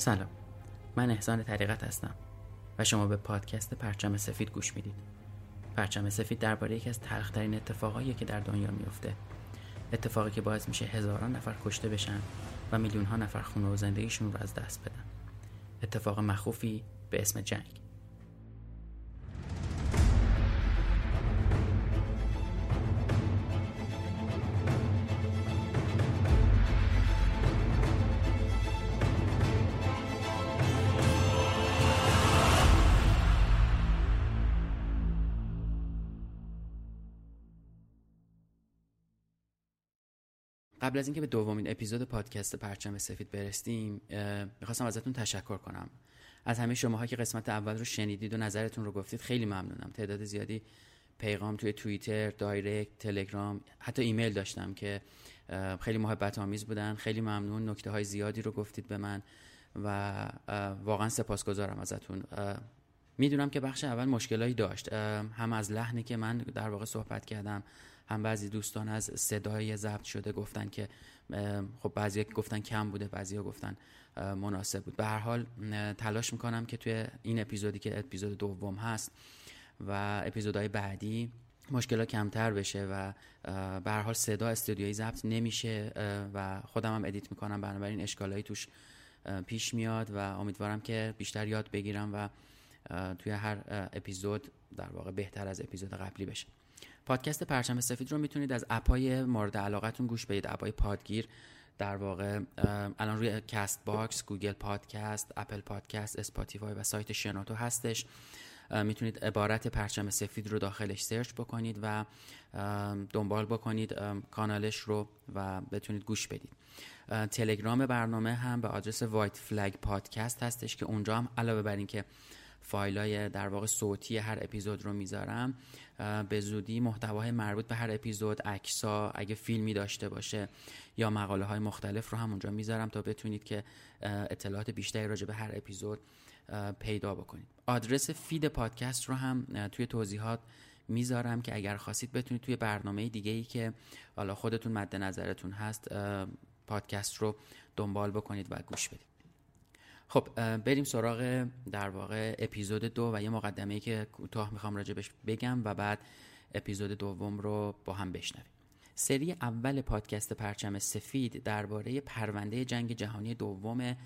سلام، من احسان طریقت هستم و شما به پادکست پرچم سفید گوش میدید. پرچم سفید درباره یکی از تلخ‌ترین اتفاقایی که در دنیا میفته، اتفاقی که باعث میشه هزاران نفر کشته بشن و میلیون‌ها نفر خونه و زندگیشون رو از دست بدن. اتفاق مخوفی به اسم جنگ. قبل از اینکه به دومین اپیزود پادکست پرچم سفید برسیم، میخواستم ازتون تشکر کنم. از همه شماها که قسمت اول رو شنیدید و نظرتون رو گفتید خیلی ممنونم. تعداد زیادی پیغام توی توییتر، دایرکت، تلگرام، حتی ایمیل داشتم که خیلی محبت آمیز بودن. خیلی ممنون، نکته های زیادی رو گفتید به من و واقعا سپاسگزارم ازتون. میدونم که بخش اول مشکلایی داشت، هم از لحنی که من در واقع صحبت کردم، هم بعضی دوستان از صدای ضبط شده گفتن که خب بعضیا گفتن کم بوده، بعضیا گفتن مناسب بود. به هر حال تلاش میکنم که توی این اپیزودی که اپیزود دوم هست و اپیزودهای بعدی مشکلات کمتر بشه و به هر حال صدا استودیویی ضبط نمیشه و خودم هم ادیت میکنم، بنابراین اشکالایی توش پیش میاد و امیدوارم که بیشتر یاد بگیرم و توی هر اپیزود در واقع بهتر از اپیزود قبلی بشه. پادکست پرچم سفید رو میتونید از اپ‌های مورد علاقتون گوش بدید. اپ‌های پادگیر در واقع الان روی کست باکس، گوگل پادکست، اپل پادکست، اسپاتیفای و سایت شنوتو هستش. میتونید عبارت پرچم سفید رو داخلش سرچ بکنید و دنبال بکنید کانالش رو و بتونید گوش بدید. تلگرام برنامه هم به آدرس وایت فلگ پادکست هستش که اونجا هم علاوه بر این که فایلای در واقع صوتی هر اپیزود رو میذارم، به زودی محتوای مربوط به هر اپیزود، عکس‌ها، اگه فیلمی داشته باشه یا مقاله های مختلف رو هم اونجا میذارم تا بتونید که اطلاعات بیشتری راجع به هر اپیزود پیدا بکنید. آدرس فید پادکست رو هم توی توضیحات میذارم که اگر خواستید بتونید توی برنامه دیگه‌ای که حالا خودتون مد نظرتون هست پادکست رو دنبال بکنید و گوش بدید. خب بریم سراغ در واقع اپیزود 2 و یه مقدمه‌ای که کوتاه میخوام راجبش بگم و بعد اپیزود دوم رو با هم بشنویم. سری اول پادکست پرچم سفید درباره پرونده جنگ جهانی دومه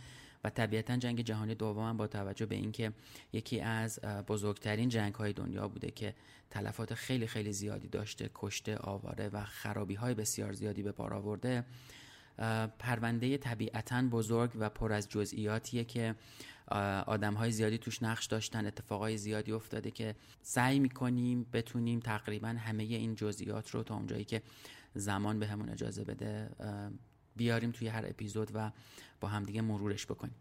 و طبیعتاً جنگ جهانی دوم با توجه به اینکه یکی از بزرگترین جنگ‌های دنیا بوده که تلفات خیلی خیلی زیادی داشته، کشته، آواره و خرابی‌های بسیار زیادی به بار آورده، پرونده طبیعتاً بزرگ و پر از جزئیاتیه که آدم‌های زیادی توش نقش داشتن، اتفاقای زیادی افتاده که سعی می‌کنیم بتونیم تقریباً همه این جزئیات رو تا اونجایی که زمان به همون اجازه بده بیاریم توی هر اپیزود و با همدیگه مرورش بکنیم.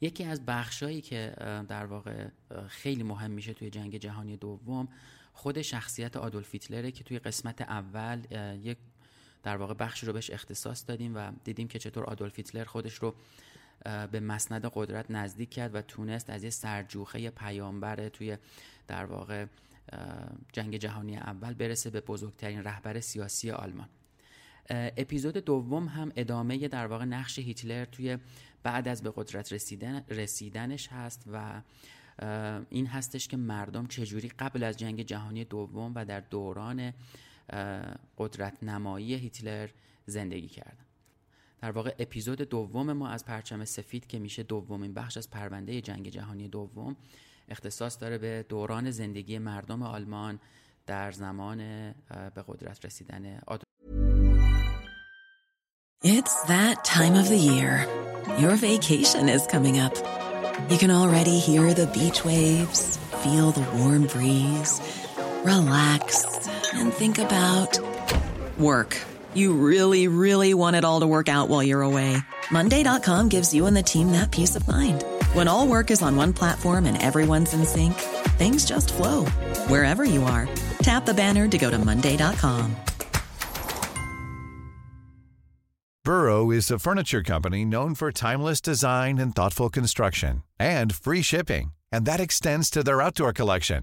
یکی از بخشایی که در واقع خیلی مهم میشه توی جنگ جهانی دوم خود شخصیت آدولف هیتلره که توی قسمت اول یک در واقع بخشی رو بهش اختصاص دادیم و دیدیم که چطور آدولف هیتلر خودش رو به مسند قدرت نزدیک کرد و تونست از یه سرجوخه پیامبر توی در واقع جنگ جهانی اول برسه به بزرگترین رهبر سیاسی آلمان. اپیزود دوم هم ادامه در واقع نقش هیتلر توی بعد از به قدرت رسیدنش هست و این هستش که مردم چجوری قبل از جنگ جهانی دوم و در دوران قدرت نمایی هیتلر زندگی کردن. در واقع اپیزود دوم ما از پرچم سفید که میشه دومین بخش از پرونده جنگ جهانی دوم اختصاص داره به دوران زندگی مردم آلمان در زمان به قدرت رسیدن آدولف. It's that time of the year. Your vacation is coming up. You can already hear the beach waves, feel the warm breeze, relax, and think about work. You really, really want it all to work out while you're away. Monday.com gives you and the team that peace of mind. When all work is on one platform and everyone's in sync, things just flow. Wherever you are, tap the banner to go to Monday.com. Burrow is a furniture company known for timeless design and thoughtful construction, and free shipping, and that extends to their outdoor collection.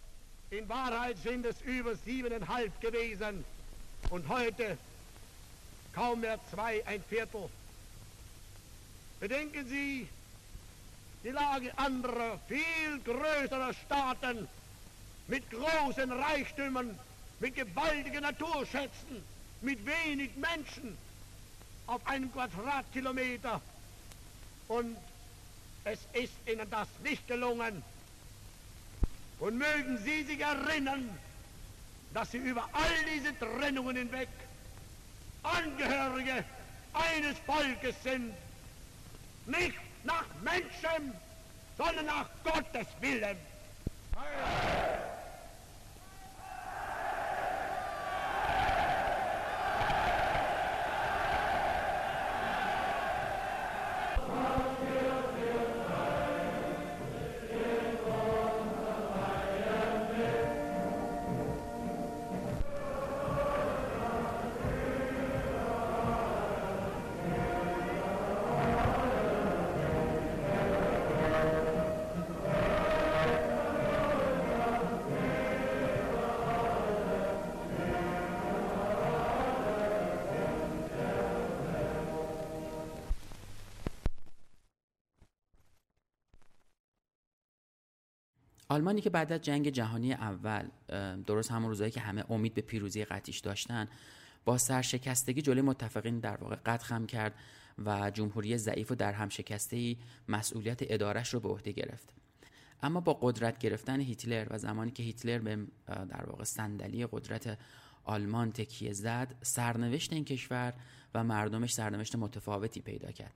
in Wahrheit sind es über 7,5 gewesen und heute kaum mehr 2,25. Bedenken Sie die Lage anderer, viel größerer Staaten mit großen Reichtümern, mit gewaltigen Naturschätzen, mit wenig Menschen auf einem Quadratkilometer und Es ist ihnen das nicht gelungen. Und mögen Sie sich erinnern, dass Sie über all diese Trennungen hinweg Angehörige eines Volkes sind. Nicht nach Menschen, sondern nach Gottes Willen. آلمانی که بعد از جنگ جهانی اول درست همون روزایی که همه امید به پیروزی قطعیش داشتن با سرشکستگی جلوی متفقین در واقع قد خم کرد و جمهوری ضعیف و در هم شکسته‌ای مسئولیت ادارش رو به عهده گرفت. اما با قدرت گرفتن هیتلر و زمانی که هیتلر به در واقع صندلی قدرت آلمان تکیه زد، سرنوشت این کشور و مردمش سرنوشت متفاوتی پیدا کرد.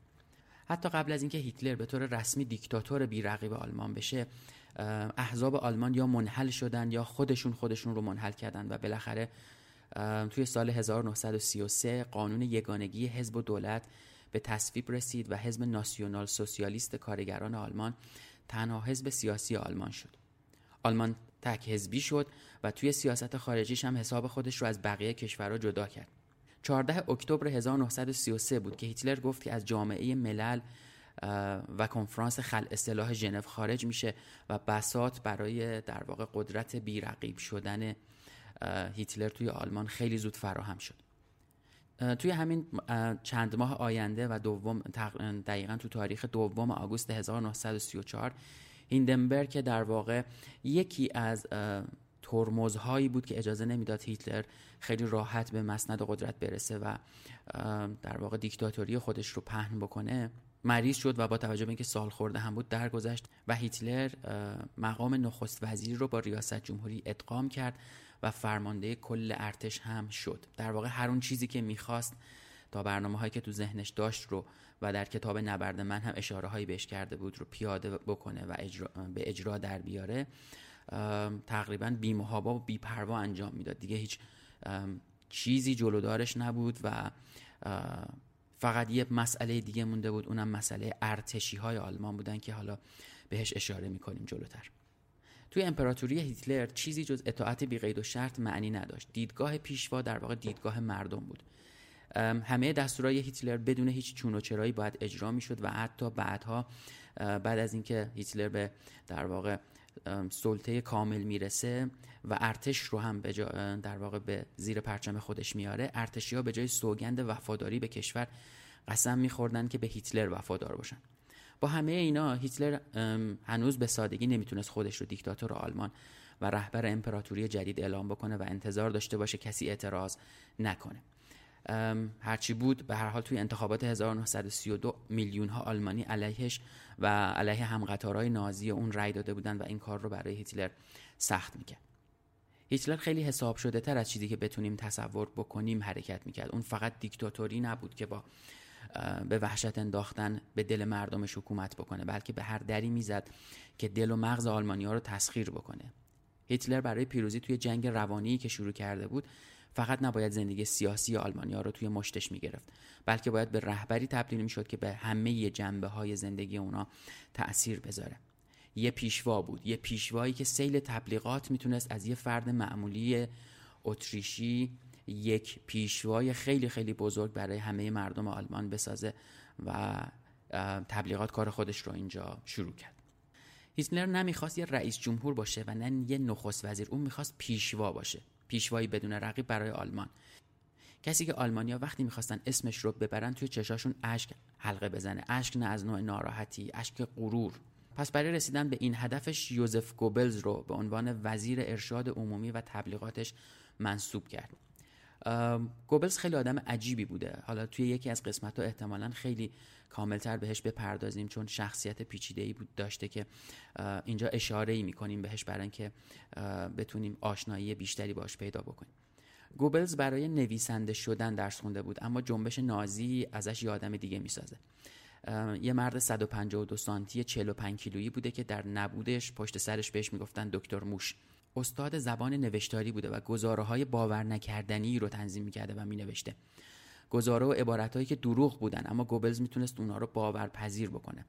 حتی قبل از اینکه هیتلر به طور رسمی دیکتاتور بی‌رقیب آلمان بشه، احزاب آلمان یا منحل شدن یا خودشون رو منحل کردن و بالاخره توی سال 1933 قانون یگانگی حزب و دولت به تصویب رسید و حزب ناسیونال سوسیالیست کارگران آلمان تنها حزب سیاسی آلمان شد. آلمان تک حزبی شد و توی سیاست خارجیش هم حساب خودش رو از بقیه کشورها جدا کرد. 14 اکتبر 1933 بود که هیتلر گفت که از جامعه ملل و کنفرانس خلع سلاح ژنو خارج میشه و بساط برای در واقع قدرت بی‌رقیب شدن هیتلر توی آلمان خیلی زود فراهم شد. توی همین چند ماه آینده و دقیقاً تو تاریخ 2 آگوست 1934 هیندنبرگ که در واقع یکی از ترمزهایی بود که اجازه نمیداد هیتلر خیلی راحت به مسند قدرت برسه و در واقع دیکتاتوری خودش رو پهن بکنه، مریض شد و با توجه به اینکه سالخورده هم بود درگذشت و هیتلر مقام نخست وزیر رو با ریاست جمهوری ادغام کرد و فرمانده کل ارتش هم شد. در واقع هر اون چیزی که میخواست تا برنامه‌هایی که تو ذهنش داشت رو و در کتاب نبرد من هم اشاره‌هایی بهش کرده بود رو پیاده بکنه و به اجرا در بیاره، تقریبا بی‌محابا و بی‌پروا انجام میداد. دیگه هیچ چیزی جلودارش نبود و فقط یه مسئله دیگه مونده بود، اونم مسئله ارتشی‌های آلمان بودن که حالا بهش اشاره می‌کنیم جلوتر. توی امپراتوری هیتلر چیزی جز اطاعت بی‌قید و شرط معنی نداشت. دیدگاه پیشوا در واقع دیدگاه مردم بود. همه دستورای هیتلر بدون هیچ چون و چرایی باید اجرا می‌شد و حتی بعدها بعد از اینکه هیتلر به در واقع سلطه کامل میرسه و ارتش رو هم در واقع به زیر پرچم خودش میاره، ارتشی‌ها به جای سوگند وفاداری به کشور قسم می‌خوردن که به هیتلر وفادار باشن. با همه اینا هیتلر هنوز به سادگی نمیتونست خودش رو دیکتاتور آلمان و رهبر امپراتوری جدید اعلام بکنه و انتظار داشته باشه کسی اعتراض نکنه. هرچی بود به هر حال توی انتخابات 1932 میلیون ها آلمانی علیهش و علیه همقطارهای نازی اون رأی داده بودن و این کار رو برای هیتلر سخت میکرد. هیتلر خیلی حساب شده تر از چیزی که بتونیم تصور بکنیم حرکت میکرد. اون فقط دیکتاتوری نبود که با به وحشت انداختن به دل مردمش حکومت بکنه، بلکه به هر دری میزد که دل و مغز آلمانی‌ها رو تسخیر بکنه. هیتلر برای پیروزی توی جنگ روانی که شروع کرده بود فقط نباید زندگی سیاسی آلمانی‌ها رو توی مشتش میگرفت، بلکه باید به رهبری تبدیل میشد که به همه جنبه‌های زندگی اونا تأثیر بذاره. یه پیشوا بود، یه پیشوایی که سیل تبلیغات میتونست از یه فرد معمولی اتریشی یک پیشوای خیلی خیلی بزرگ برای همه مردم آلمان بسازه و تبلیغات کار خودش رو اینجا شروع کرد. هیتلر نمیخواست یه رئیس جمهور باشه و نه یه نخست وزیر، اون میخواست پیشوا باشه، پیشوایی بدون رقیب برای آلمان، کسی که آلمانیا وقتی میخواستن اسمش رو ببرن توی چشاشون اشک حلقه بزنه، اشک نه از نوع ناراحتی، اشک غرور. پس برای رسیدن به این هدفش یوزف گوبلز رو به عنوان وزیر ارشاد عمومی و تبلیغاتش منصوب کرد. گوبلز خیلی آدم عجیبی بوده، حالا توی یکی از قسمت‌ها احتمالاً خیلی کاملتر بهش بپردازیم، چون شخصیت پیچیده‌ای بود داشته که اینجا اشاره‌ای می‌کنیم بهش برای اینکه بتونیم آشنایی بیشتری باهاش پیدا بکنیم. گوبلز برای نویسنده شدن درس خونده بود، اما جنبش نازی ازش یه آدم دیگه می‌سازه. یه مرد 152 سانتی 45 کیلویی بوده که در نبودش پشت سرش بهش میگفتن دکتر موش. استاد زبان نوشتاری بوده و گزاره‌های باور نکردنی رو تنظیم می‌کرده و می‌نوشته. گزاره و عبارت‌هایی که دروغ بودن، اما گوبلز میتونست اون‌ها رو باورپذیر بکنه.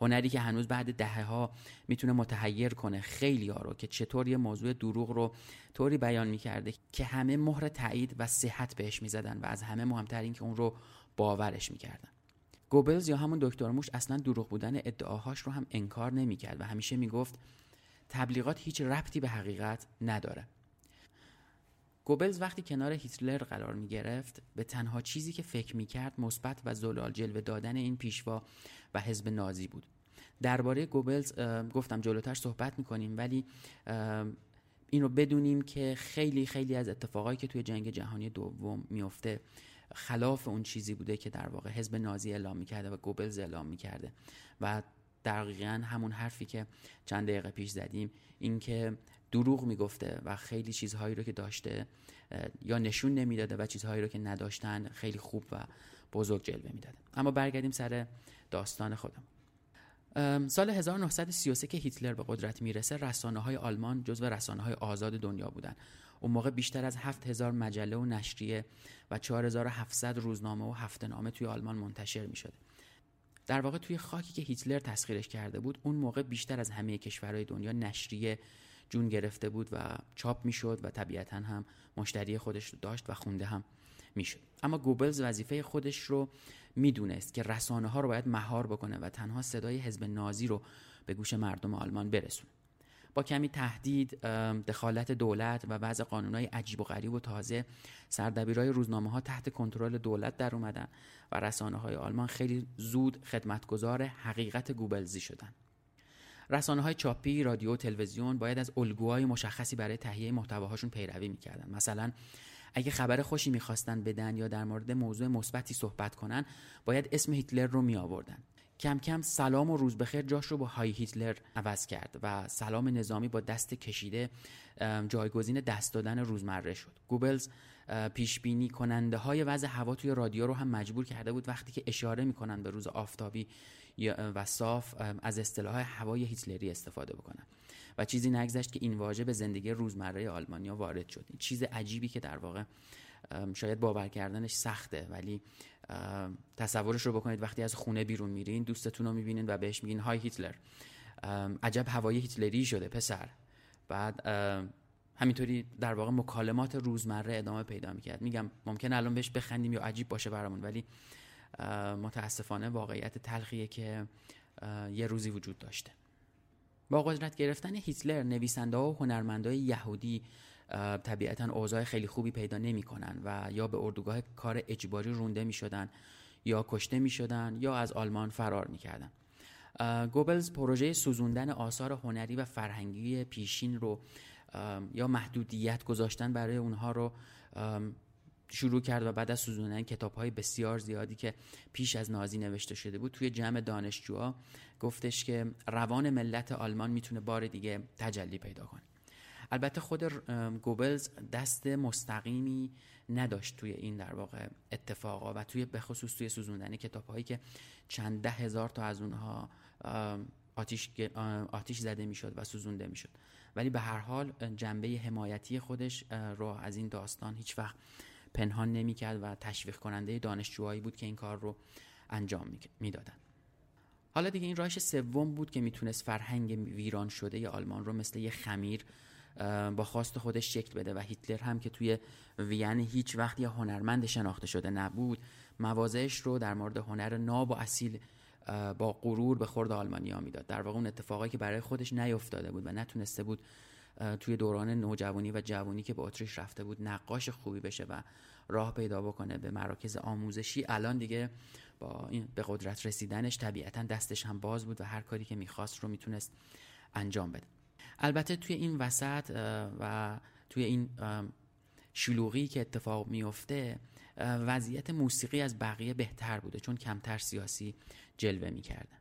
هنری که هنوز بعد دهه‌ها میتونه متحیر کنه خیلی‌ها رو که چطور یه موضوع دروغ رو طوری بیان می‌کرده که همه مهر تایید و صحت بهش می‌زدن و از همه مهم‌تر این که اون رو باورش می‌کردن. گوبلز یا همون دکتر موش اصلاً دروغ بودن ادعاهاش رو هم انکار نمی‌کرد و همیشه می‌گفت تبلیغات هیچ ربطی به حقیقت نداره. گوبلز وقتی کنار هیتلر قرار می گرفت به تنها چیزی که فکر می کرد مثبت و زلال جلوه دادن این پیشوا و حزب نازی بود. درباره گوبلز گفتم جلوتر صحبت می کنیم، ولی این رو بدونیم که خیلی خیلی از اتفاقایی که توی جنگ جهانی دوم می افته خلاف اون چیزی بوده که در واقع حزب نازی اعلام می کرده و گوبلز اعلام می کرده و دقیقاً همون حرفی که چند دقیقه پیش زدیم، این که دروغ میگفته و خیلی چیزهایی رو که داشته یا نشون نمیداده و چیزهایی رو که نداشتن خیلی خوب و بزرگ جلوه میداده. اما برگردیم سر داستان خودم. سال 1933 که هیتلر به قدرت میرسه رسانه‌های آلمان جزو رسانه‌های آزاد دنیا بودن. اون موقع بیشتر از 7000 مجله و نشریه و 4700 روزنامه و هفته‌نامه توی آلمان منتشر میشد. در واقع توی خاکی که هیتلر تسخیرش کرده بود اون موقع بیشتر از همه کشورهای دنیا نشریه جون گرفته بود و چاپ میشد و طبیعتاً هم مشتری خودش رو داشت و خونده هم میشد. اما گوبلز وظیفه خودش رو میدونست که رسانه ها رو باید مهار بکنه و تنها صدای حزب نازی رو به گوش مردم آلمان برسونه. با کمی تهدید، دخالت دولت و وضع قانونای عجیب و غریب و تازه سردبیرای روزنامه‌ها تحت کنترل دولت در اومدن و رسانه‌های آلمان خیلی زود خدمتگزار حقیقت گوبلزی شدن. رسانه‌های چاپی، رادیو و تلویزیون باید از الگوهای مشخصی برای تهیه محتواهاشون پیروی می‌کردن. مثلا اگه خبر خوشی می‌خواستن بدن یا در مورد موضوع مثبتی صحبت کنن، باید اسم هیتلر رو می‌آوردن. کم کم سلام و روز بخیر جاش رو با های هیتلر عوض کرد و سلام نظامی با دست کشیده جایگزین دست دادن روزمره شد. گوبلز پیشبینی کننده های وضع هوا توی رادیو رو هم مجبور کرده بود وقتی که اشاره میکنن به روز آفتابی و صاف از اصطلاح هوای هیتلری استفاده بکنن و چیزی نگذشت که این واژه به زندگی روزمره آلمانیا وارد شد. این چیز عجیبی که در واقع شاید باور کردنش سخته، ولی تصورش رو بکنید وقتی از خونه بیرون میرین دوستتون رو میبینین و بهش میگین های هیتلر، عجب هوای هیتلری شده پسر. بعد همینطوری در واقع مکالمات روزمره ادامه پیدا میکرد. میگم ممکنه الان بهش بخندیم یا عجیب باشه برامون، ولی متاسفانه واقعیت تلخیه که یه روزی وجود داشته. با قدرت گرفتن هیتلر نویسنده ها و هنرمندای یهودی طبیعتاً اوضاع خیلی خوبی پیدا نمی‌کنن و یا به اردوگاه کار اجباری رونده می‌شدن یا کشته می‌شدن یا از آلمان فرار می‌کردن. گوبلز پروژه سوزوندن آثار هنری و فرهنگی پیشین رو یا محدودیت گذاشتن برای اونها رو شروع کرد و بعد از سوزوندن کتاب‌های بسیار زیادی که پیش از نازی نوشته شده بود توی جمع دانشجوها گفتش که روان ملت آلمان میتونه بار دیگه تجلی پیدا کنه. البته خود گوبلز دست مستقیمی نداشت توی این در واقع اتفاقا و توی بخصوص توی سوزوندن کتاب‌هایی که چند ده هزار تا از اونها آتش زده میشد و سوزونده میشد، ولی به هر حال جنبه حمایتی خودش رو از این داستان هیچ وقت پنهان نمی‌کرد و تشویق کننده دانشجوهایی بود که این کار رو انجام میدادن. حالا دیگه این رایش سوم بود که میتونست فرهنگ ویران شده ی آلمان رو مثل یه خمیر با خواست خودش شکل بده و هیتلر هم که توی وین هیچ وقت یه هنرمند شناخته شده نبود، مواضعش رو در مورد هنر ناب و اصیل با غرور به خورد آلمانیا میداد. در واقع اون اتفاقایی که برای خودش نیفتاده بود و نتونسته بود توی دوران نوجوانی و جوانی که به اتریش رفته بود نقاش خوبی بشه و راه پیدا بکنه به مراکز آموزشی، الان دیگه با این به قدرت رسیدنش طبیعتاً دستش هم باز بود و هر کاری که می‌خواست رو میتونست انجام بده. البته توی این وسط و توی این شلوغی که اتفاق میفته وضعیت موسیقی از بقیه بهتر بوده چون کمتر سیاسی جلوه میکردن.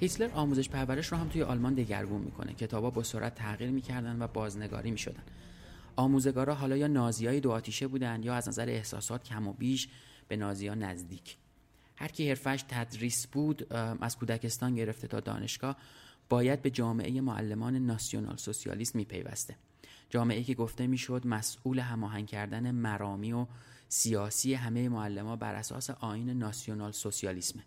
هیتلر آموزش پرورش رو هم توی آلمان دگرگون میکنه. کتابا با سرعت تغییر میکردن و بازنگاری میشدن. آموزگارا حالا یا نازیای دو آتیشه بودن یا از نظر احساسات کم و بیش به نازیا نزدیک. هر کی حرفش تدریس بود از کودکستان گرفته تا دانشگاه باید به جامعه معلمان ناسیونال سوسیالیست میپیوسته. جامعه‌ای که گفته میشد مسئول هماهنگ کردن مرامی و سیاسی همه معلما بر اساس آیین ناسیونال سوسیالیسم.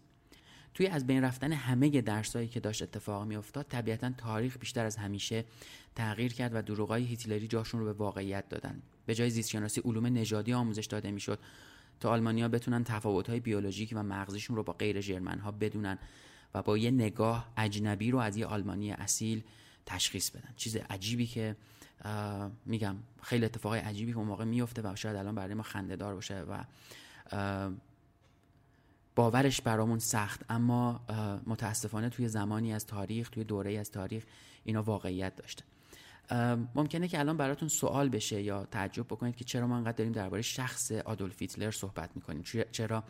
توی از بین رفتن همه درسایی که داشت اتفاق میافتاد طبیعتاً تاریخ بیشتر از همیشه تغییر کرد و دروغای هیتلری جاشون رو به واقعیت دادن. به جای زیست شناسی علوم نژادی آموزش داده میشد تا آلمانی‌ها بتونن تفاوت‌های بیولوژیک و مغزیشون رو با غیر ژرمن‌ها بدونن و با یه نگاه اجنبی رو از یه آلمانی اصیل تشخیص بدن. چیز عجیبی که میگم خیلی اتفاقای عجیبی که اون موقع میفته و شاید الان برای ما خنده‌دار باشه و باورش برامون سخت، اما متاسفانه توی زمانی از تاریخ، توی دوره‌ای از تاریخ اینا واقعیت داشته. ممکنه که الان براتون سوال بشه یا تعجب بکنید که چرا ما انقدر داریم درباره شخص آدولف هیتلر صحبت میکنیم، چرا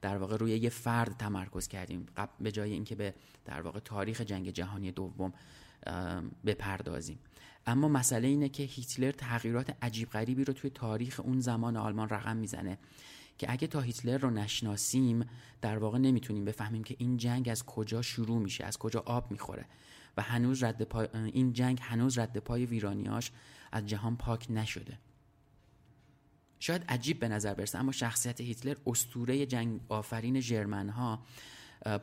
در واقع روی یه فرد تمرکز کردیم به جای اینکه به در واقع تاریخ جنگ جهانی دوم بپردازیم. اما مسئله اینه که هیتلر تغییرات عجیب غریبی رو توی تاریخ اون زمان آلمان رقم میزنه که اگه تا هیتلر رو نشناسیم در واقع نمیتونیم بفهمیم که این جنگ از کجا شروع میشه، از کجا آب میخوره و هنوز این جنگ هنوز رد پای ویرانیاش از جهان پاک نشده. شاید عجیب به نظر برسه اما شخصیت هیتلر، اسطوره جنگ آفرین ژرمن‌ها،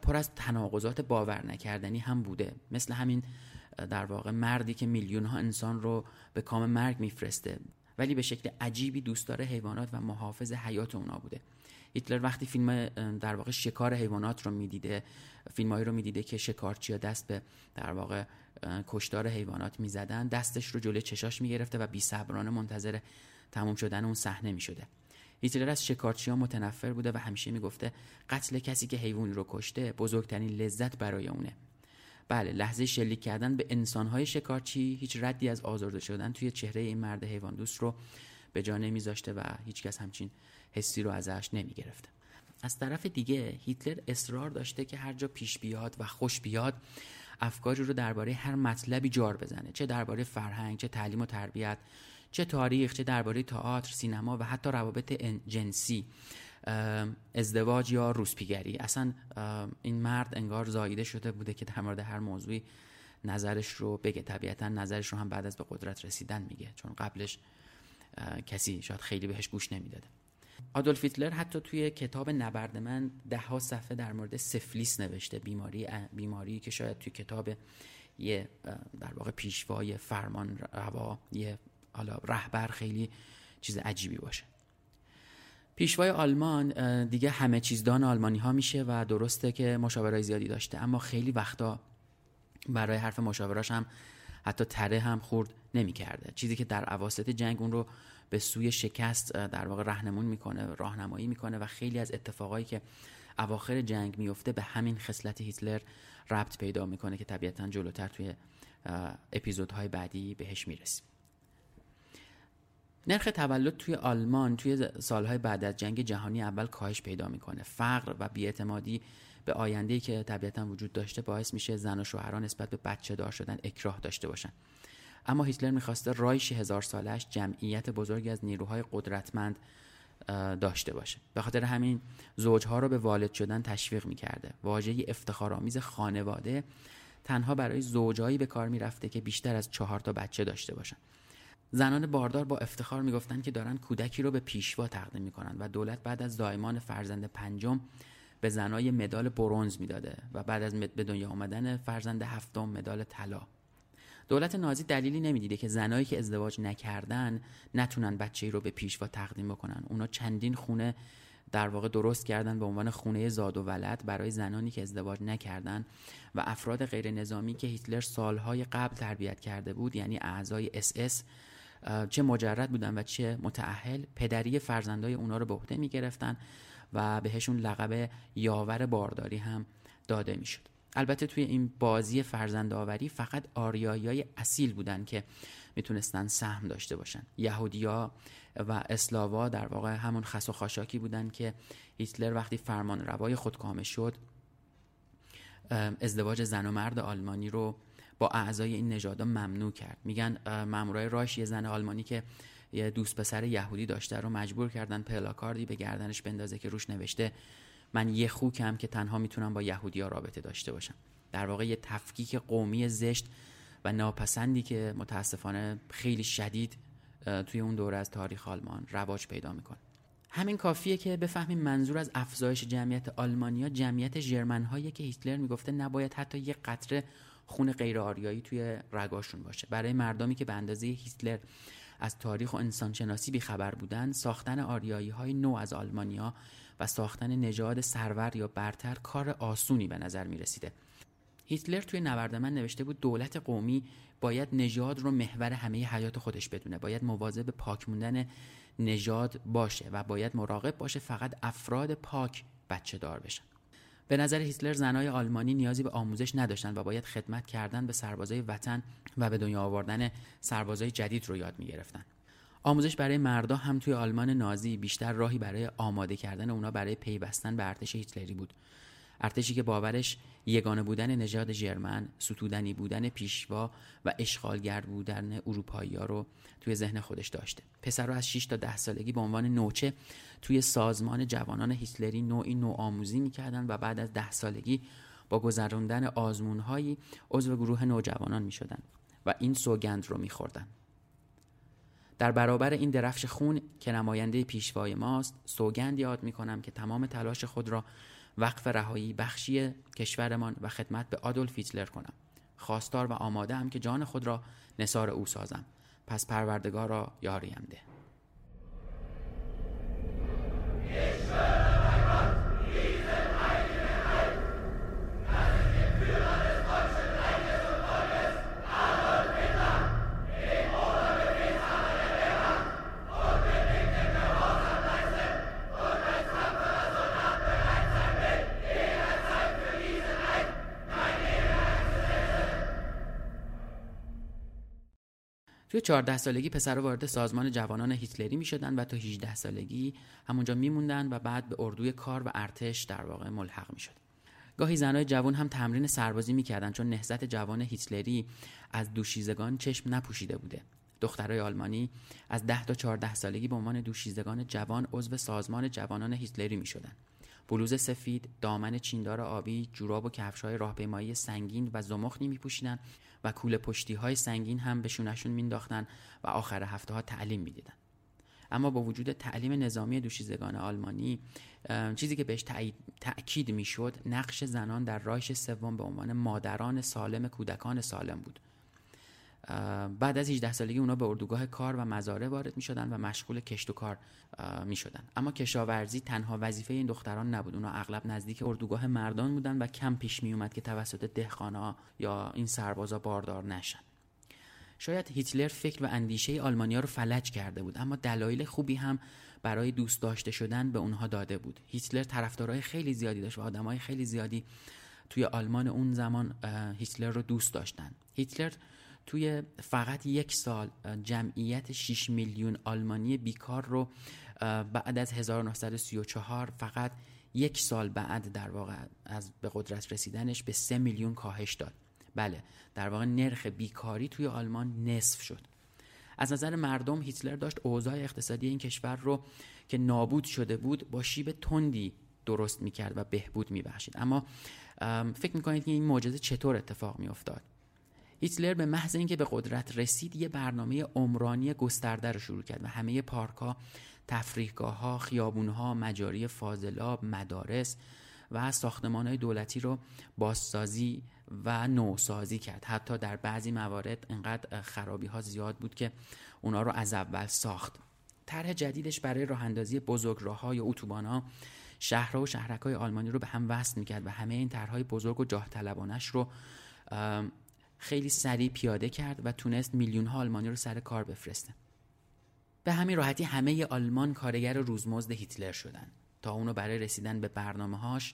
پر از تناقضات باور نکردنی هم بوده، مثل همین در واقع مردی که میلیون‌ها انسان رو به کام مرگ میفرسته ولی به شکل عجیبی دوست داره حیوانات و محافظ حیات اونا بوده. هیتلر وقتی فیلم در واقع شکار حیوانات رو میدیده، فیلمایی رو میدیده که شکارچی‌ها دست به در واقع کشتار حیوانات میزدن، دستش رو جلوی چشاش میگرفته و بی‌صبرانه منتظر تموم شدن اون صحنه میشده. هیتلر از شکارچی‌ها متنفر بوده و همیشه میگفته قتل کسی که حیوانی رو کشته بزرگترین لذت برای اونه. بله، لحظه شلیک کردن به انسان‌های شکارچی هیچ ردی از آزرده شدن توی چهره این مرد حیوان دوست رو به جا نمیذاشته و هیچکس همچین حسی رو ازش نمیگرفته. از طرف دیگه هیتلر اصرار داشته که هر جا پیش بیاد و خوش بیاد افکاری رو درباره هر مطلبی جار بزنه، چه درباره فرهنگ، چه تعلیم و تربیت، چه تاریخ، چه درباره تئاتر، سینما و حتی روابط جنسی، ازدواج یا روسپیگری. اصلا این مرد انگار زاییده شده بوده که در مورد هر موضوعی نظرش رو بگه. طبیعتا نظرش رو هم بعد از به قدرت رسیدن میگه، چون قبلش کسی شاید خیلی بهش گوش نمیداده. آدولف هیتلر حتی توی کتاب نبرد من 10 صفحه در مورد سفلیس نوشته، بیماری که شاید توی کتاب یه در واقع پیشوای فرمان روا، یه حالا رهبر، خیلی چیز عجیبی باشه. پیشوای آلمان دیگه همه چیزدان آلمانی ها میشه و درسته که مشاورای زیادی داشته، اما خیلی وقتا برای حرف مشاوراش هم حتی تره هم خورد نمی کرده. چیزی که در اواسط جنگ اون رو به سوی شکست در واقع رهنمون میکنه، راهنمایی میکنه و خیلی از اتفاقایی که اواخر جنگ میفته به همین خصلت هیتلر ربط پیدا میکنه که طبیعتا جلوتر توی اپیزودهای بعدی بهش میرسیم. نرخ تولد توی آلمان توی سالهای بعد از جنگ جهانی اول کاهش پیدا میکنه. فقر و بی‌اعتمادی به آینده‌ای که طبیعتاً وجود داشته باعث میشه زن و شوهران نسبت به بچه دار شدن اکراه داشته باشن. اما هیتلر میخواسته رایش 1000 سالش جمعیت بزرگی از نیروهای قدرتمند داشته باشه. به خاطر همین زوجها رو به والد شدن تشویق میکرده. واژه افتخارآمیز خانواده تنها برای زوجایی به کار میرفته که بیشتر از 4 تا بچه داشته باشن. زنان باردار با افتخار میگفتند که دارن کودکی رو به پیشوا تقدیم میکنن و دولت بعد از زایمان فرزند 5 به زنای مدال برنز میداده و بعد از به دنیا آمدن فرزند 7 مدال طلا. دولت نازی دلیلی نمیدیده که زنایی که ازدواج نکردن نتونن بچه‌ای رو به پیشوا تقدیم بکنن. اونا چندین خونه در واقع درست کردن به عنوان خونه زاد و ولد برای زنانی که ازدواج نکردن و افراد غیر نظامی که هیتلر سالهای قبل تربیت کرده بود، یعنی اعضای SS، چه مجرد بودن و چه متأهل، پدری فرزندای اونا رو به عهده می‌گرفتن و بهشون لقب یاور بارداری هم داده می‌شد. البته توی این بازی فرزندآوری فقط آریایی‌های اصیل بودن که میتونستن سهم داشته باشن. یهودی‌ها و اسلاوا در واقع همون خس و خاشاکی بودن که هیتلر وقتی فرمان روای خودکامه شد ازدواج زن و مرد آلمانی رو با اعضای این نژادها ممنوع کرد. میگن مامورای رایش یه زن آلمانی که یه دوست پسر یهودی داشته رو مجبور کردن پلاکاردی به گردنش بندازه که روش نوشته من یه خوکم که تنها میتونم با یهودی‌ها رابطه داشته باشم. در واقع یه تفکیک قومی زشت و ناپسندی که متاسفانه خیلی شدید توی اون دوره از تاریخ آلمان رواج پیدا میکنه. همین کافیه که بفهمیم منظور از افزایش جمعیت آلمانیا جمعیت ژرمن‌هایی که هیتلر میگفته نباید حتی یه قطره خون غیر آریایی توی رگاشون باشه. برای مردمی که به اندازه هیتلر از تاریخ و انسانشناسی بیخبر بودن، ساختن آریایی‌های نو از آلمانیا و ساختن نژاد سرور یا برتر کار آسونی به نظر می‌رسیده. هیتلر توی نبرد من نوشته بود دولت قومی باید نژاد رو محور همه حیات خودش بدونه، باید مواظب پاک موندن نژاد باشه و باید مراقب باشه فقط افراد پاک بچه دار بشن. به نظر هیتلر زنای آلمانی نیازی به آموزش نداشتن و باید خدمت کردن به سربازای وطن و به دنیا آوردن سربازای جدید رو یاد می‌گرفتن. آموزش برای مردا هم توی آلمان نازی بیشتر راهی برای آماده کردن اونا برای پیوستن به ارتش هیتلری بود. ارتشی که باورش یگانه بودن نژاد ژرمن، ستودنی بودن پیشوا و اشغالگر بودن اروپایی‌ها رو توی ذهن خودش داشته. پسر رو از 6 تا 10 سالگی به عنوان نوچه توی سازمان جوانان هیتلری نوعی نوآموزی می‌کردن و بعد از 10 سالگی با گذراندن آزمون‌هایی عضو گروه نوجوانان می‌شدن و این سوگند رو می‌خوردن. در برابر این درفش خون که نماینده پیشوای ماست، سوگند یاد می‌کنم که تمام تلاش خود را وقف رهایی بخشی کشورمان و خدمت به آدولف هیتلر کنم. خواستار و آماده هم که جان خود را نثار او سازم. پس پروردگار را یاریم ده. توی 14 سالگی پسرها وارد سازمان جوانان هیتلری می‌شدن و تا 18 سالگی همونجا می‌موندن و بعد به اردوی کار و ارتش در واقع ملحق می‌شد. گاهی زنای جوان هم تمرین سربازی می‌کردن چون نهضت جوان هیتلری از دوشیزگان چشم نپوشیده بوده. دخترای آلمانی از 10 تا 14 سالگی به عنوان دوشیزگان جوان عضو سازمان جوانان هیتلری می‌شدن. بلوز سفید، دامن چیندار آبی، جوراب و کفش‌های راهپیمایی سنگین و زمختی می‌پوشیدن و کوله پشتی‌های سنگین هم به شونه‌شون می‌انداختن و آخر هفته‌ها تعلیم می‌دیدن. اما با وجود تعلیم نظامی دوشیزگان آلمانی، چیزی که بهش تأکید می‌شد، نقش زنان در رایش سوم به عنوان مادران سالم کودکان سالم بود. بعد از 18 سالگی اونا به اردوگاه کار و مزارع وارد می شدن و مشغول کشت و کار می شدن. اما کشاورزی تنها وظیفه این دختران نبود. اونا اغلب نزدیک اردوگاه مردان بودن و کم پیش می اومد که توسط دهقانا یا این سربازا باردار نشن. شاید هیتلر فکر و اندیشه آلمانی‌ها رو فلج کرده بود، اما دلایل خوبی هم برای دوست داشته شدن به اونها داده بود. هیتلر طرفدارای خیلی زیادی داشت و آدمای خیلی زیادی توی آلمان اون زمان هیتلر رو دوست داشتن. هیتلر توی فقط یک سال جمعیت 6 میلیون آلمانی بیکار رو بعد از 1934 فقط یک سال بعد در واقع از به قدرت رسیدنش به 3 میلیون کاهش داد. بله، در واقع نرخ بیکاری توی آلمان نصف شد. از نظر مردم هیتلر داشت اوضاع اقتصادی این کشور رو که نابود شده بود با شیب تندی درست میکرد و بهبود میبخشید. اما فکر میکنید که این معجزه چطور اتفاق میافتاد؟ هیتلر به محض اینکه به قدرت رسید یه برنامه عمرانی گسترده رو شروع کرد و همه پارک‌ها، تفریحگاه‌ها، خیابون‌ها، مجاری فاضلاب، مدارس و ساختمان‌های دولتی رو بازسازی و نوسازی کرد. حتی در بعضی موارد انقدر خرابی‌ها زیاد بود که اونا رو از اول ساخت. طرح جدیدش برای راه‌اندازی بزرگراه‌ها یا اتوبان‌ها شهرها و شهرک‌های آلمانی رو به هم وصل می‌کرد و همه این طرح‌های بزرگ و جاه طلبانه‌اش رو خیلی سریع پیاده کرد و تونست میلیون‌ها آلمانی رو سر کار بفرسته. به همین راحتی همه آلمان کارگر روزمزد هیتلر شدن تا اونو برای رسیدن به برنامه‌هاش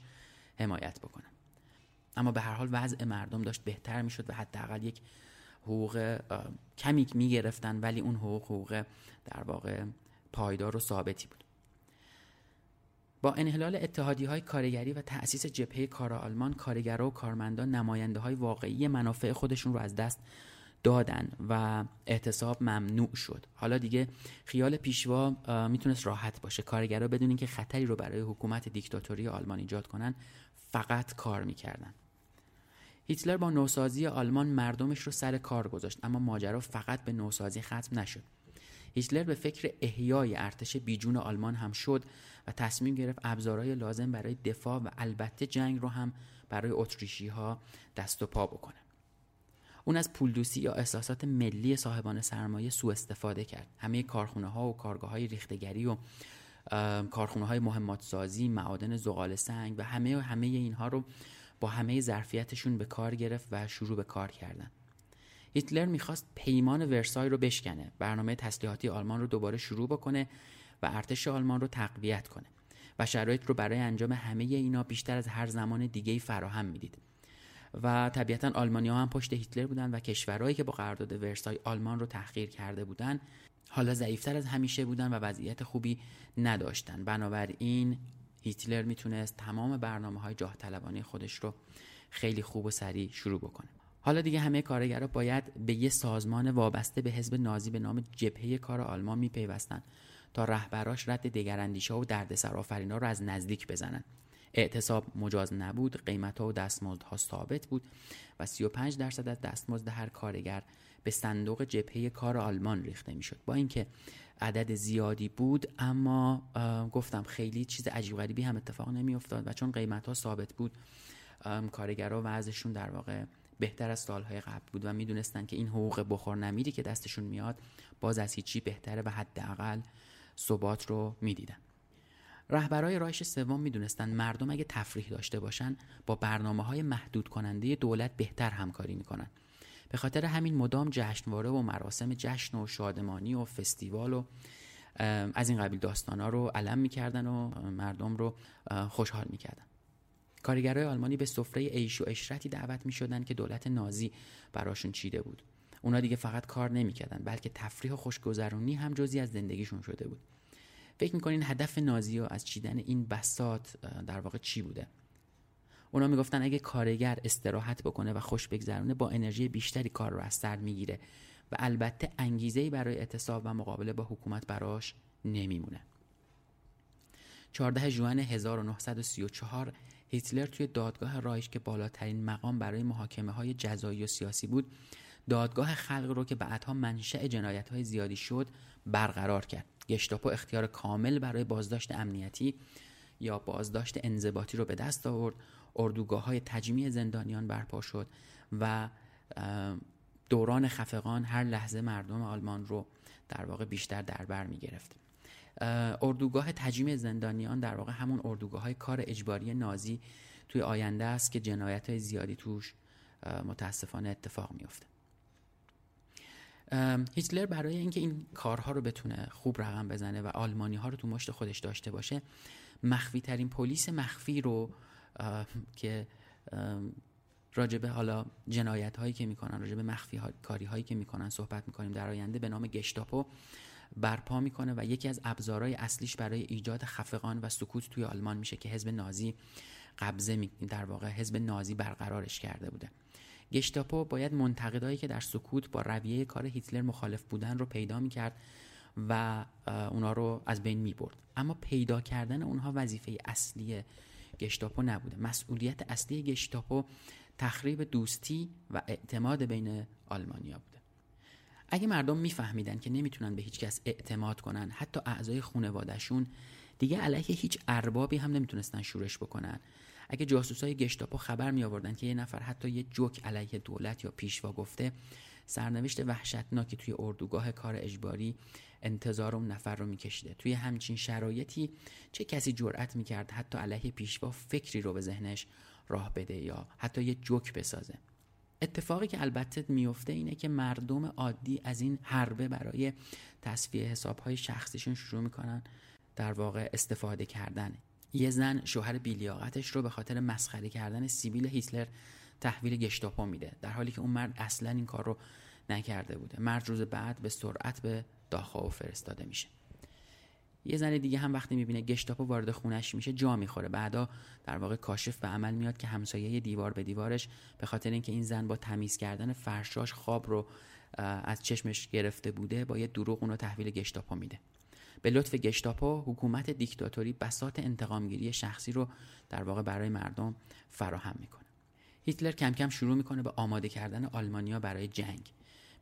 حمایت بکنن. اما به هر حال وضع مردم داشت بهتر میشد و حداقل یک حقوق کمی میگرفتن، ولی اون حقوق در واقع پایدار و ثابتی بود. با انحلال اتحادیه‌های کارگری و تأسیس جبهه کار آلمان، کارگرها و کارمندان نماینده‌های واقعی منافع خودشون رو از دست دادن و احتساب ممنوع شد. حالا دیگه خیال پیشوا میتونست راحت باشه. کارگرها بدون اینکه خطری رو برای حکومت دیکتاتوری آلمان ایجاد کنن، فقط کار میکردن. هیتلر با نوسازی آلمان مردمش رو سر کار گذاشت، اما ماجرا فقط به نوسازی ختم نشد. هیتلر به فکر احیای ارتش بیجون آلمان هم شد و تصمیم گرفت ابزارهای لازم برای دفاع و البته جنگ رو هم برای اتریشی‌ها دست و پا بکنه. اون از پولدوسی یا احساسات ملی صاحبان سرمایه سوء استفاده کرد. همه کارخونه‌ها و کارگاه‌های ریختگری و کارخونه‌های مهمات‌سازی، معادن زغال سنگ و همه اینها رو با همه ظرفیتشون به کار گرفت و شروع به کار کردن. هیتلر میخواست پیمان ورسای رو بشکنه، برنامه تسلیحاتی آلمان رو دوباره شروع بکنه و ارتش آلمان رو تقویت کنه و شرایط رو برای انجام همه اینا بیشتر از هر زمان دیگه‌ای فراهم میدید. و طبیعتاً آلمانی‌ها هم پشت هیتلر بودن و کشورهایی که با قرارداد ورسای آلمان رو تحقیر کرده بودن حالا ضعیف‌تر از همیشه بودن و وضعیت خوبی نداشتن. بنابراین هیتلر میتونست تمام برنامه‌های جاه طلبانه خودش رو خیلی خوب و سریع شروع بکنه. حالا دیگه همه کارگرها باید به یه سازمان وابسته به حزب نازی به نام جبهه کار آلمان میپیوستن تا رهبراش رد دگراندیش‌ها و دردسرآفرین‌ها رو از نزدیک بزنن. اعتصاب مجاز نبود، قیمت‌ها و دستمزدها ثابت بود و 35% از دستمزد هر کارگر به صندوق جبهه کار آلمان ریخته میشد. با اینکه عدد زیادی بود اما گفتم خیلی چیز عجیب غریبی هم اتفاق نمیافتاد و چون قیمت‌ها ثابت بود کارگرها وضعشون در واقع بهتر از سالهای قبل بود و میدونستن که این حقوق بخور نمیری که دستشون میاد باز از هیچی بهتره و حداقل ثبات رو میدیدن. رهبرای رایش سوم میدونستن مردم اگه تفریح داشته باشن با برنامه‌های محدود کننده دولت بهتر همکاری میکنن. به خاطر همین مدام جشنواره و مراسم جشن و شادمانی و فستیوال و از این قبیل داستانا رو علم میکردن و مردم رو خوشحال میکردن. کارگرای آلمانی به سفره عیش و عشرتی دعوت میشدن که دولت نازی براشون چیده بود. اونا دیگه فقط کار نمیکردن بلکه تفریح و خوشگذرونی هم جزئی از زندگیشون شده بود. فکر میکنین هدف نازی‌ها از چیدن این بساط در واقع چی بوده؟ اونا میگفتن اگه کارگر استراحت بکنه و خوش بگذرونه با انرژی بیشتری کار رو از سر میگیره و البته انگیزه‌ای برای اعتصاب و مقابله با حکومت براش نمیمونه. 14 ژوئن 1934 هیتلر توی دادگاه رایش که بالاترین مقام برای محاکمه‌های جزایی و سیاسی بود، دادگاه خلق رو که بعدها منشأ جنایت‌های زیادی شد برقرار کرد. گشتاپو اختیار کامل برای بازداشت امنیتی یا بازداشت انضباطی رو به دست آورد، اردوگاه‌های تجمیع زندانیان برپا شد و دوران خفقان هر لحظه مردم آلمان رو در واقع بیشتر در بر می‌گرفت. اردوگاه تجمیع زندانیان در واقع همون اردوگاه‌های کار اجباری نازی توی آینده است که جنایت‌های زیادی توش متأسفانه اتفاق می‌افته. هیتلر برای اینکه این کارها رو بتونه خوب رقم بزنه و آلمانی‌ها رو تو مشت خودش داشته باشه، مخفی ترین پلیس مخفی رو که راجبه حالا جنایت هایی که میکنن، راجبه مخفی کاری هایی که میکنن صحبت میکنیم در آینده، به نام گشتاپو برپا میکنه و یکی از ابزارهای اصلیش برای ایجاد خفقان و سکوت توی آلمان میشه که حزب نازی در واقع حزب نازی برقرارش کرده بوده. گشتاپو باید منتقدایی که در سکوت با رویه کار هیتلر مخالف بودن رو پیدا میکرد و اونا رو از بین میبرد. اما پیدا کردن اونها وظیفه اصلی گشتاپو نبوده. مسئولیت اصلی گشتاپو تخریب دوستی و اعتماد بین آلمانیا بوده. اگه مردم میفهمیدن که نمیتونن به هیچ کس اعتماد کنن، حتی اعضای خانواده‌شون، دیگه علیه هیچ اربابی هم نمیتونستن شورش بکنن. اگه جاسوسای گشتاپو خبر می آوردن که یه نفر حتی یه جوک علیه دولت یا پیشوا گفته، سرنوشت وحشتناکی توی اردوگاه کار اجباری انتظار اون نفر رو میکشیده. توی همچین شرایطی چه کسی جرأت میکرد حتی علیه پیشوا فکری رو به ذهنش راه بده یا حتی یه جوک بسازه؟ اتفاقی که البته میفته اینه که مردم عادی از این حربه برای تصفیه حسابهای شخصیشون شروع میکنن در واقع استفاده کردن. یه زن شوهر بی‌لیاقتش رو به خاطر مسخره کردن سیبیل هیتلر تحویل گشتاپو میده، در حالی که اون مرد اصلا این کار رو نکرده بوده. مرد روز بعد به سرعت به داخاو فرستاده میشه. یه زن دیگه هم وقتی میبینه گشتاپو وارد خونش میشه جا میخوره. بعدا در واقع کاشف به عمل میاد که همسایه دیوار به دیوارش به خاطر اینکه این زن با تمیز کردن فرشاش خواب رو از چشمش گرفته بوده، با یه دروغ اون رو تحویل گشتاپو میده. به لطف گشتاپو حکومت دیکتاتوری بساط انتقامگیری شخصی رو در واقع برای مردم فراهم میکنه. هیتلر کم کم شروع میکنه به آماده کردن آلمانیا برای جنگ.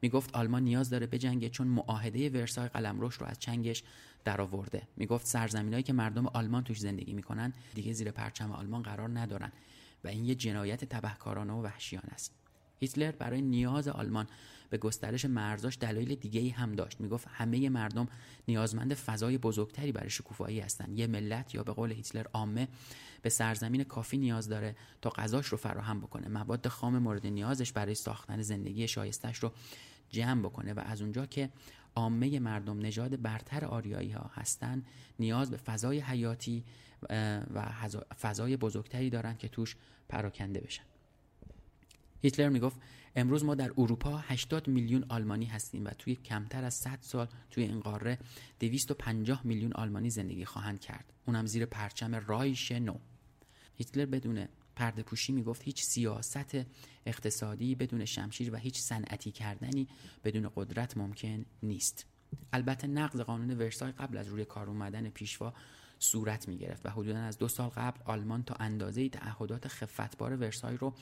میگفت آلمان نیاز داره بجنگه چون معاهده ورسای قلمروش رو از چنگش درآورده. میگفت سرزمینایی که مردم آلمان توش زندگی میکنن دیگه زیر پرچم آلمان قرار ندارن و این یه جنایت تبهکارانه و وحشیانه است. هیتلر برای نیاز آلمان به گسترش مرزاش دلایل دیگه‌ای هم داشت. میگفت همه مردم نیازمند فضای بزرگتری برای شکوفایی هستند. یه ملت یا به قول هیتلر عامه به سرزمین کافی نیاز داره تا غذاش رو فراهم بکنه، مواد خام مورد نیازش برای ساختن زندگی شایستش رو جمع بکنه و از اونجا که عامه مردم نژاد برتر آریایی ها هستند نیاز به فضای حیاتی و فضای بزرگتری دارن که توش پراکنده بشن. هیتلر میگفت امروز ما در اروپا 80 میلیون آلمانی هستیم و توی کمتر از 100 سال توی این قاره 250 میلیون آلمانی زندگی خواهند کرد، اونم زیر پرچم رایش نو. هیتلر بدون پرده پوشی میگفت هیچ سیاست اقتصادی بدون شمشیر و هیچ صنعتی کردنی بدون قدرت ممکن نیست. البته نقض قانون ورسای قبل از روی کار اومدن پیشوا صورت میگرفت و حدوداً از 2 سال قبل آلمان تا اندازه‌ای تعهدات خفتبار ورسای رو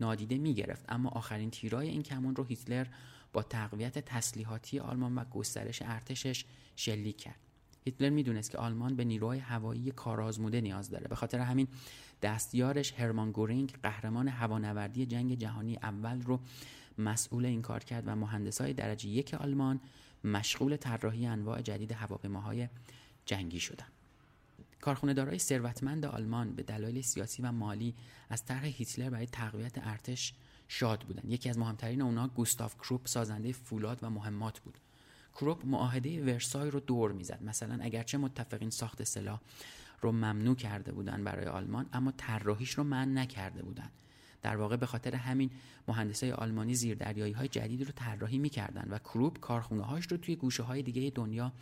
نادیده میگرفت، اما آخرین تیرای این کمون رو هیتلر با تقویت تسلیحاتی آلمان و گسترش ارتشش شلیک کرد. هیتلر میدونست که آلمان به نیروهای هوایی کارآزموده نیاز داره. به خاطر همین دستیارش هرمان گورینگ قهرمان هوانوردی جنگ جهانی اول رو مسئول این کار کرد و مهندسای درجه 1 آلمان مشغول طراحی انواع جدید هواپیماهای جنگی شدند. کارخونه دارای ثروتمند آلمان به دلایل سیاسی و مالی از طرح هیتلر برای تقویت ارتش شاد بودند. یکی از مهمترین اونها گوستاف کروپ سازنده فولاد و مهمات بود. کروپ معاهده ورسای رو دور میزد. مثلا اگرچه متفقین ساخت سلاح رو ممنوع کرده بودند برای آلمان، اما طراحیش رو منع نکرده بودند. در واقع به خاطر همین مهندسای آلمانی زیردریایی‌های جدید رو طراحی می‌کردند و کروپ کارخونه‌هاش رو توی گوشه‌های دیگه دنیا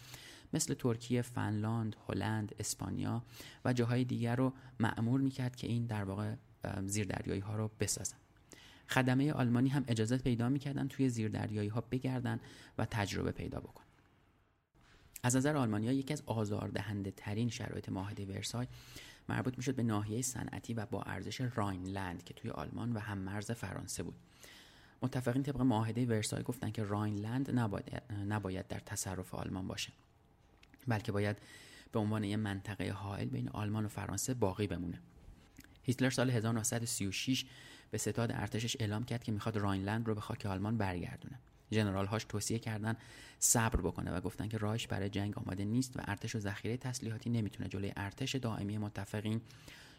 مثل ترکیه، فنلاند، هلند، اسپانیا و جاهای دیگر رو مأمور می‌کرد که این در واقع زیردریایی‌ها رو بسازن. خدمه آلمانی هم اجازه پیدا می‌کردن توی زیردریایی‌ها بگردن و تجربه پیدا بکنن. از نظر آلمانی‌ها یکی از آزاردهنده‌ترین شرایط معاهده ورسای مربوط می‌شد به ناحیه صنعتی و با ارزش راینلند که توی آلمان و هم مرز فرانسه بود. متفقین طبق معاهده ورسای گفتن که راینلند نباید در تصرف آلمان باشه، بلکه باید به عنوان یک منطقه حائل بین آلمان و فرانسه باقی بمونه. هیتلر سال 1936 به ستاد ارتشش اعلام کرد که میخواد راینلند رو به خاک آلمان برگردونه. ژنرال‌هاش توصیه کردن صبر بکنه و گفتن که راهش برای جنگ آماده نیست و ارتش و ذخیره تسلیحاتی نمیتونه جلوی ارتش دائمی متفقین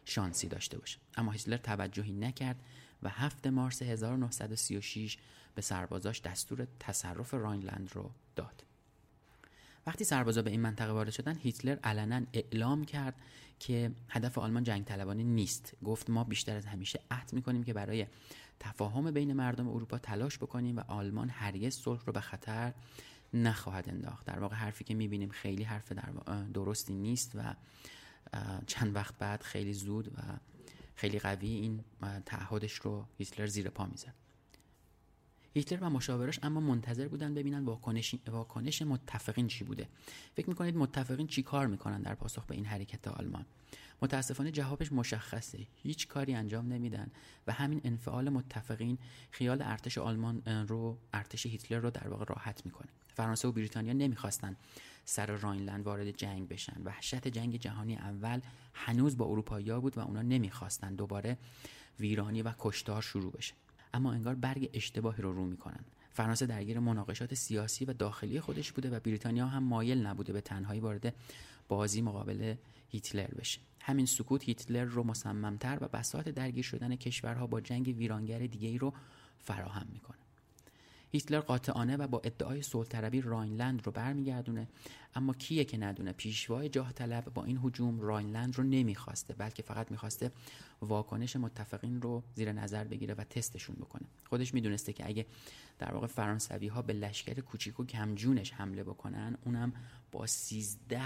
شانسی داشته باشه. اما هیتلر توجهی نکرد و 7 مارس 1936 به سربازاش دستور تصرف راینلند رو داد. وقتی سربازا به این منطقه وارد شدن، هیتلر علنا اعلام کرد که هدف آلمان جنگ طلبانه نیست. گفت ما بیشتر از همیشه عهد می‌کنیم که برای تفاهم بین مردم اروپا تلاش بکنیم و آلمان هرگز صلح رو به خطر نخواهد انداخت. در واقع حرفی که می‌بینیم خیلی حرف درستی نیست و چند وقت بعد خیلی زود و خیلی قوی این تعهدش رو هیتلر زیر پا می‌ذارد. هیتلر و مشاورش اما منتظر بودن ببینن واکنش متفقین چی بوده. فکر میکنید متفقین چی کار میکنن در پاسخ به این حرکت آلمان؟ متاسفانه جوابش مشخصه، هیچ کاری انجام نمیدن و همین انفعال متفقین خیال ارتش هیتلر رو در واقع راحت میکنه. فرانسه و بریتانیا نمیخواستن سر راینلند وارد جنگ بشن. وحشت جنگ جهانی اول هنوز با اروپایی‌ها بود و اونا نمیخواستن دوباره ویرانی و کشتار شروع بشه. اما انگار برگ اشتباهی رو میکنن. فرانسه درگیر مناقشات سیاسی و داخلی خودش بوده و بریتانیا هم مایل نبوده به تنهایی وارد بازی مقابل هیتلر بشه. همین سکوت هیتلر رو مصممتر و بساط درگیر شدن کشورها با جنگ ویرانگر دیگه‌ای رو فراهم میکنه. هیتلر قاطعانه و با ادعای صلح‌طلبی راینلند رو برمیگردونه، اما کیه که ندونه پیشوای جاه طلب با این هجوم راینلند رو نمیخواسته، بلکه فقط میخواسته واکنش متفقین رو زیر نظر بگیره و تستشون بکنه. خودش میدونسته که اگه در واقع فرانسوی ها به لشکر کوچیک و کمجونش حمله بکنن، اونم با 13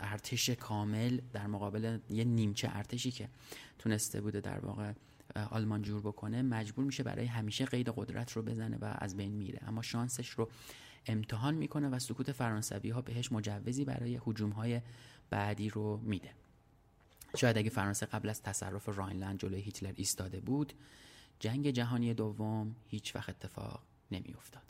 ارتش کامل در مقابل یه نیمچه ارتشی که تونسته بوده در واقع آلمان جور بکنه، مجبور میشه برای همیشه قید قدرت رو بزنه و از بین میره. اما شانسش رو امتحان میکنه و سکوت فرانسوی ها بهش مجوزی برای هجوم های بعدی رو میده. شاید اگه فرانسه قبل از تصرف راینلند جلوی هیتلر ایستاده بود، جنگ جهانی دوم هیچ وقت اتفاق نمیافتاد.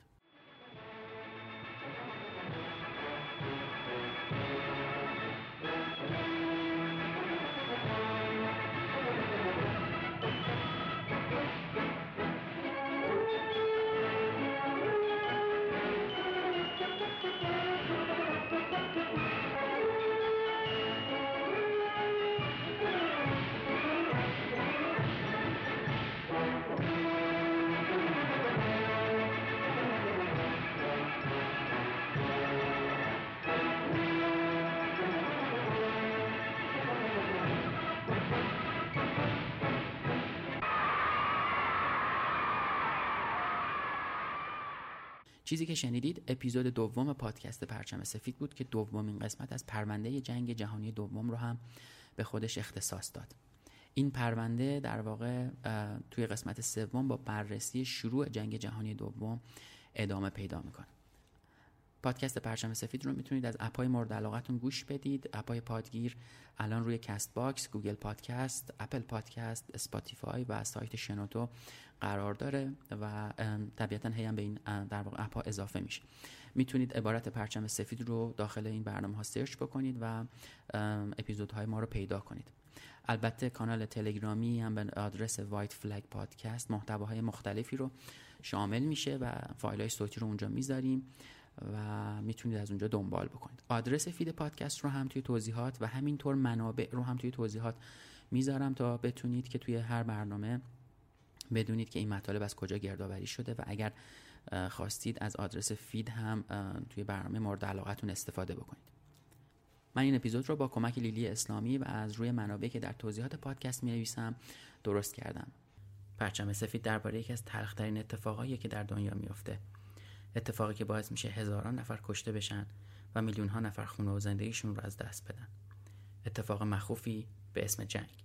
چیزی که شنیدید اپیزود دوم پادکست پرچم سفید بود که دومین قسمت از پرونده جنگ جهانی دوم رو هم به خودش اختصاص داد. این پرونده در واقع توی قسمت سوم با بررسی شروع جنگ جهانی دوم ادامه پیدا میکنه. پادکست پرچم سفید رو میتونید از اپ‌های مورد علاقتون گوش بدید. اپ‌های پادگیر الان روی کست باکس، گوگل پادکست، اپل پادکست، اسپاتیفای و سایت شنوتو قرار داره و طبیعتاً هم به این در واقع اپ‌ها اضافه میشه. میتونید عبارت پرچم سفید رو داخل این برنامه‌ها سرچ بکنید و اپیزودهای ما رو پیدا کنید. البته کانال تلگرامی هم به آدرس وایت فلگ پادکست محتواهای مختلفی رو شامل میشه و فایل‌های صوتی رو اونجا میذاریم و میتونید از اونجا دنبال بکنید. آدرس فید پادکست رو هم توی توضیحات و همینطور منابع رو هم توی توضیحات میذارم تا بتونید که توی هر برنامه بدونید که این مطالب از کجا گردآوری شده و اگر خواستید از آدرس فید هم توی برنامه مورد علاقتون استفاده بکنید. من این اپیزود رو با کمک لیلی اسلامی و از روی منابعی که در توضیحات پادکست می‌نویسم درست کردم. پرچم سفید درباره یکی از تلخ‌ترین اتفاقایی که در دنیا میفته، اتفاقی که باعث میشه هزاران نفر کشته بشن و میلیون ها نفر خونه و زندگیشون رو از دست بدن. اتفاق مخوفی به اسم جنگ.